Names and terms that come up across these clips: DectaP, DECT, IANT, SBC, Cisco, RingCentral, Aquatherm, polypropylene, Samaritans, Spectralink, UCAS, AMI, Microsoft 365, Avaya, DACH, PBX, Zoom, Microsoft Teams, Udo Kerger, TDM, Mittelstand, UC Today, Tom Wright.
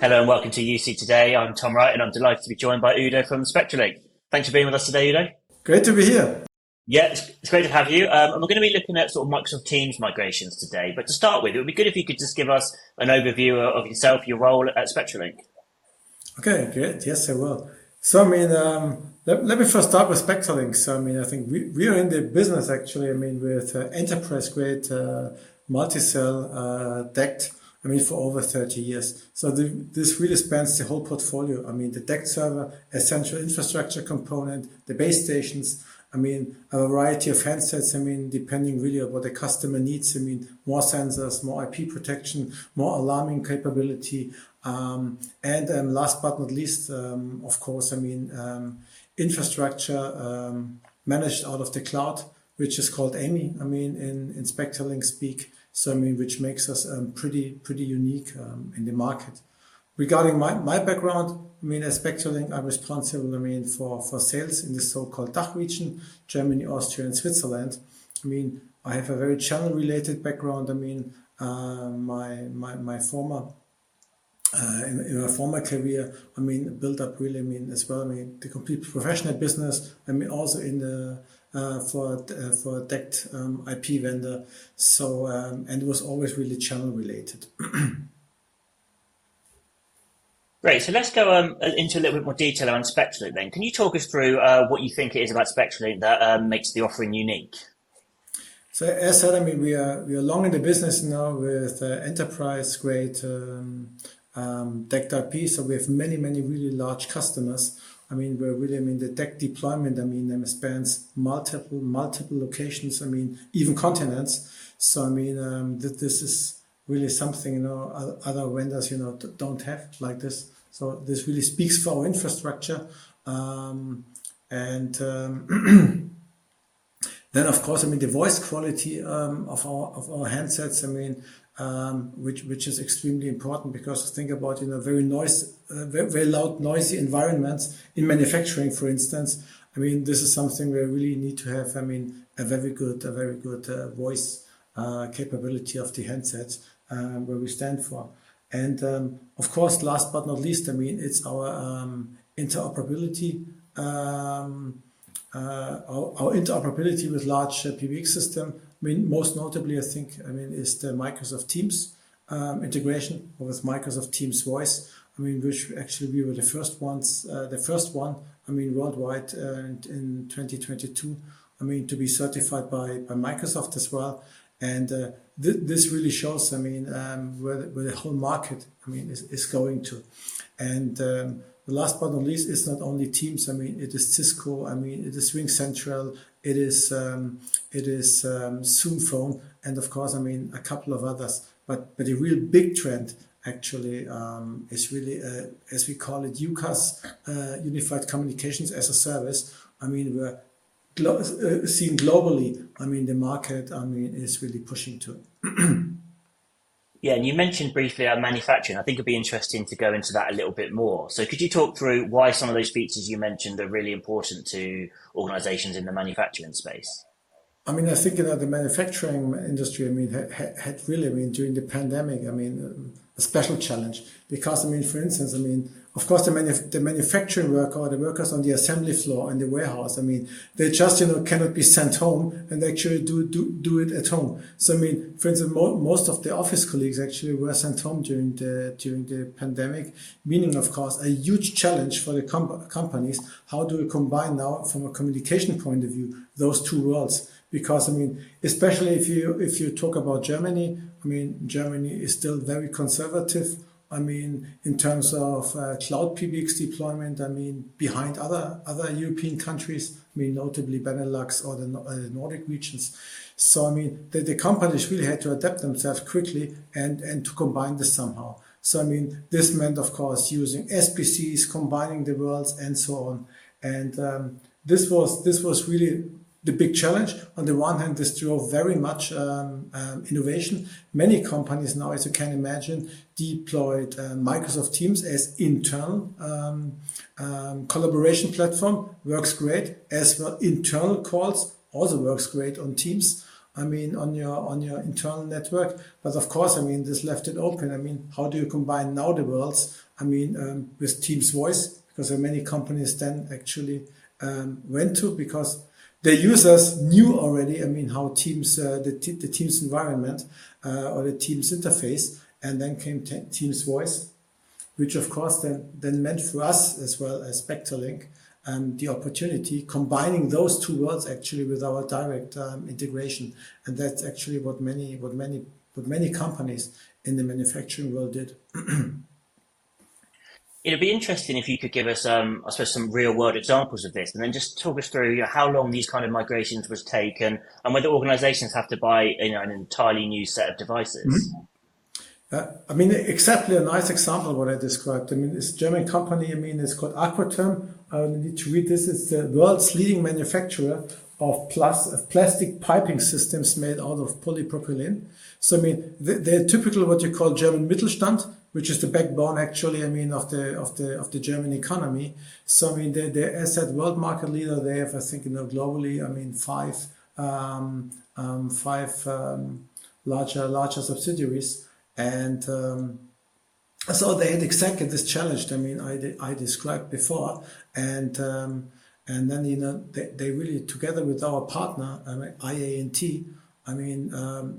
Hello and welcome to UC Today. I'm Tom Wright and I'm delighted to be joined by Udo from Spectralink. Thanks for being with us today, Udo. Great to be here. Yeah, it's great to have you. And we're going to be looking at sort of Microsoft Teams migrations today. But to start with, it would be good if you could just give us an overview of yourself, your role at Spectralink. Okay, great. Yes, I will. So, I mean, let me first start with Spectralink. So, I mean, I think we are in the business, actually, I mean, with enterprise-grade multi-cell DECT. I mean, for over 30 years. So this really spans the whole portfolio. I mean, the DECT server, a central infrastructure component, the base stations, I mean, a variety of handsets, I mean, depending really on what the customer needs. I mean, more sensors, more IP protection, more alarming capability. And last but not least, of course, I mean, infrastructure managed out of the cloud, which is called AMI, I mean, in Spectralink speak. So, I mean, which makes us pretty unique in the market. Regarding my background, I mean, at Spectralink, I'm responsible, I mean, for sales in the so-called DACH region, Germany, Austria, and Switzerland. I mean, I have a very channel-related background. I mean, in my former career, I mean, built up really, I mean, as well, I mean, the complete professional business. I mean, also in the for DECT IP vendor. So, and it was always really channel related. Great. So let's go into a little bit more detail on Spectralink then. Can you talk us through what you think it is about Spectralink that makes the offering unique? So as I said, I mean, we are long in the business now with enterprise grade DectaP. So we have many really large customers. I mean, we're really, I mean, the DECT deployment, I mean, spans multiple locations, I mean, even continents. So, I mean, this is really something, you know, other vendors, you know, don't have like this. So this really speaks for our infrastructure. Then, of course, I mean, the voice quality of our handsets, I mean, which is extremely important, because think about, you know, very loud, noisy environments in manufacturing, for instance. I mean, this is something we really need to have. I mean, a very good voice capability of the handsets where we stand for. And of course, last but not least, I mean, it's our interoperability. Our interoperability with large PBX system. I mean, most notably, I think, I mean, is the Microsoft Teams integration with Microsoft Teams Voice. I mean, which actually we were the first one, I mean, worldwide in 2022, I mean, to be certified by Microsoft as well. And this really shows, I mean, where the whole market, I mean, is going to. And last but not least, it's not only Teams. I mean, it is Cisco. I mean, it is RingCentral. It is Zoom Phone, and of course, I mean, a couple of others. But the real big trend actually is really, as we call it, UCAS, Unified Communications as a Service. I mean, we're seen globally. I mean, the market, I mean, is really pushing to it. Yeah, and you mentioned briefly manufacturing. I think it'd be interesting to go into that a little bit more. So could you talk through why some of those features you mentioned are really important to organizations in the manufacturing space? I mean, I think, you know, the manufacturing industry, I mean, had really, I mean, during the pandemic, I mean, a special challenge, because, I mean, for instance, I mean, of course, the manufacturing worker or the workers on the assembly floor in the warehouse, I mean, they just, you know, cannot be sent home and actually do it at home. So, I mean, for instance, most of the office colleagues actually were sent home during the pandemic, meaning, of course, a huge challenge for the companies. How do we combine now, from a communication point of view, those two worlds? Because, I mean, especially if you talk about Germany, I mean, Germany is still very conservative. I mean, in terms of cloud PBX deployment, I mean, behind other European countries, I mean, notably Benelux or the Nordic regions. So, I mean, the companies really had to adapt themselves quickly and to combine this somehow. So, I mean, this meant, of course, using SBCs, combining the worlds, and so on. And this was really the big challenge. On the one hand, this drove very much innovation. Many companies now, as you can imagine, deployed Microsoft Teams as internal collaboration platform. Works great. As well, internal calls also works great on Teams. I mean, on your internal network. But of course, I mean, this left it open. I mean, how do you combine now the worlds? I mean, with Teams Voice, because many companies then actually went to, because the users knew already, I mean, how Teams, the Teams environment or the Teams interface, and then came Teams Voice, which of course then meant for us as well as Spectralink the opportunity, combining those two worlds actually with our direct integration. And that's actually what many companies in the manufacturing world did. It'd be interesting if you could give us, I suppose, some real world examples of this, and then just talk us through, you know, how long these kind of migrations was taken, and whether organizations have to buy, you know, an entirely new set of devices. Mm-hmm. I mean, exactly a nice example of what I described. I mean, it's a German company. I mean, it's called Aquatherm. I need to read this. It's the world's leading manufacturer of plastic piping systems made out of polypropylene. So, I mean, they're typical what you call German Mittelstand, which is the backbone, actually, I mean, of the German economy. So, I mean, they're as that world market leader. They have, I think, you know, globally, I mean, five larger subsidiaries. And so they had exactly this challenge, I mean, I described before. And then, you know, they really, together with our partner, IANT, I mean,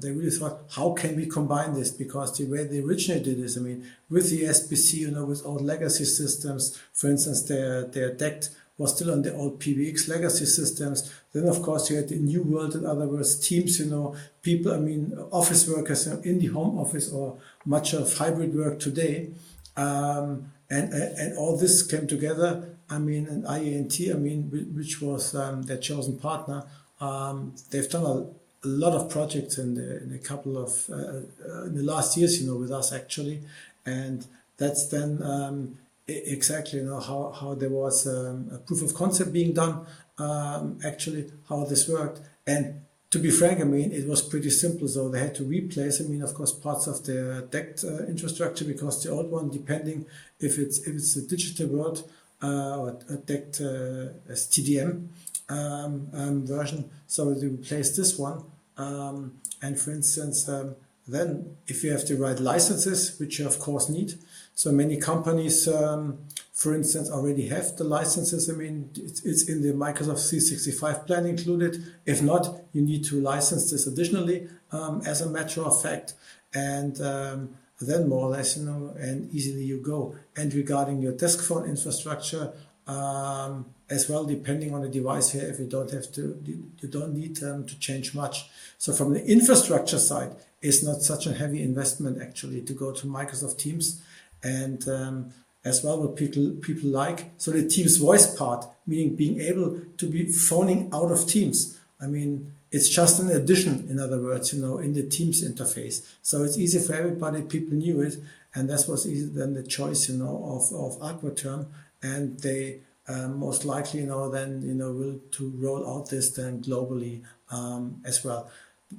they really thought, how can we combine this? Because the way they originated this, I mean, with the SBC, you know, with old legacy systems, for instance, their DECT was still on the old PBX legacy systems. Then, of course, you had the new world, in other words, Teams, you know, people, I mean, office workers in the home office or much of hybrid work today. And all this came together. I mean, and IANT, I mean, which was their chosen partner. They've done a lot of projects in the last years, you know, with us actually. And that's then, exactly, you know, how there was a proof of concept being done, actually, how this worked. And to be frank, I mean, it was pretty simple. So they had to replace, I mean, of course, parts of their DECT infrastructure, because the old one, depending if it's a digital world or a DECT TDM version, so they replaced this one. And for instance, then if you have the right licenses, which you of course need, so many companies, for instance, already have the licenses. I mean, it's in the Microsoft 365 plan included. If not, you need to license this additionally, as a matter of fact. And then more or less, you know, and easily you go. And regarding your desk phone infrastructure, as well, depending on the device here, if you don't have to, you don't need to change much. So from the infrastructure side, it's not such a heavy investment actually to go to Microsoft Teams. And as well, what people like, so the Teams Voice part, meaning being able to be phoning out of Teams. I mean, it's just an addition, in other words, you know, in the Teams interface. So it's easy for everybody. People knew it, and that was easy then the choice, you know, of Aquatherm, and they most likely, you know, then, you know, will to roll out this then globally as well.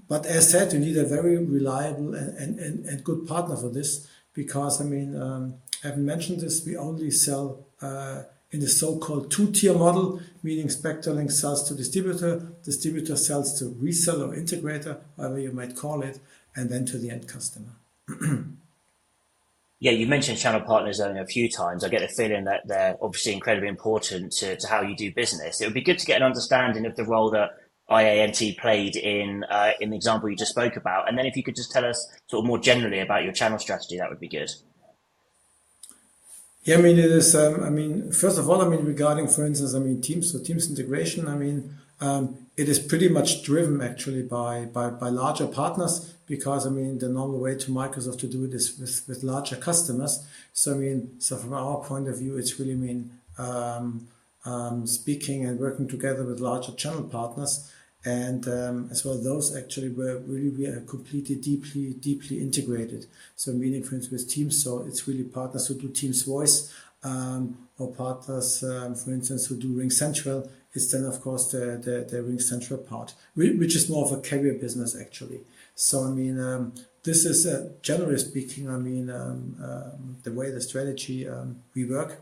But as said, you need a very reliable and good partner for this. Because, I mean, I haven't mentioned this, we only sell in the so-called two-tier model, meaning Spectralink sells to distributor sells to reseller or integrator, however you might call it, and then to the end customer. Yeah, you mentioned channel partners only a few times. I get the feeling that they're obviously incredibly important to how you do business. It would be good to get an understanding of the role that IANT played in the example you just spoke about. And then if you could just tell us sort of more generally about your channel strategy, that would be good. Yeah, I mean, it is, I mean, first of all, I mean, regarding, for instance, I mean, Teams integration, I mean, it is pretty much driven actually by larger partners, because, I mean, the normal way to Microsoft to do it is with larger customers. So, I mean, so from our point of view, it's really, I mean, speaking and working together with larger channel partners. And as well, those actually were completely deeply integrated. So meaning, for instance, with Teams, so it's really partners who do Teams Voice, or partners, for instance, who do RingCentral. It's then, of course, the RingCentral part, which is more of a carrier business, actually. So, I mean, this is, generally speaking, I mean, the way the strategy we work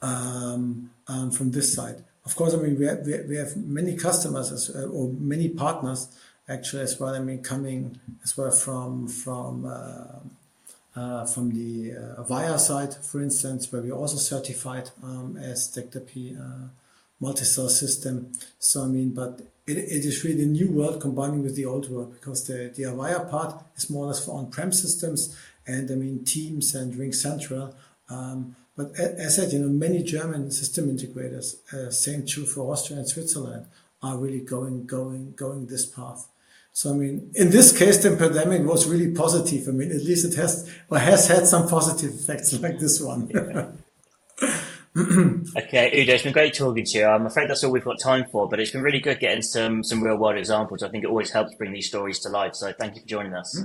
from this side. Of course, I mean, we have many customers or many partners actually as well. I mean, coming as well from the Avaya side, for instance, where we also certified as DectaP multi-cell system. So I mean, but it is really the new world combining with the old world, because the Avaya part is more or less for on-prem systems, and I mean Teams and RingCentral. But as I said, you know, many German system integrators, same true for Austria and Switzerland, are really going this path. So I mean, in this case, the pandemic was really positive. I mean, at least it has or has had some positive effects like this one. Yeah. Okay, Udo, it's been great talking to you. I'm afraid that's all we've got time for, but it's been really good getting some real world examples. I think it always helps bring these stories to life. So thank you for joining us.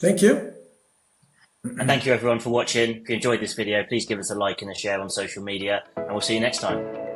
Thank you. And thank you everyone for watching. If you enjoyed this video, please give us a like and a share on social media, and we'll see you next time.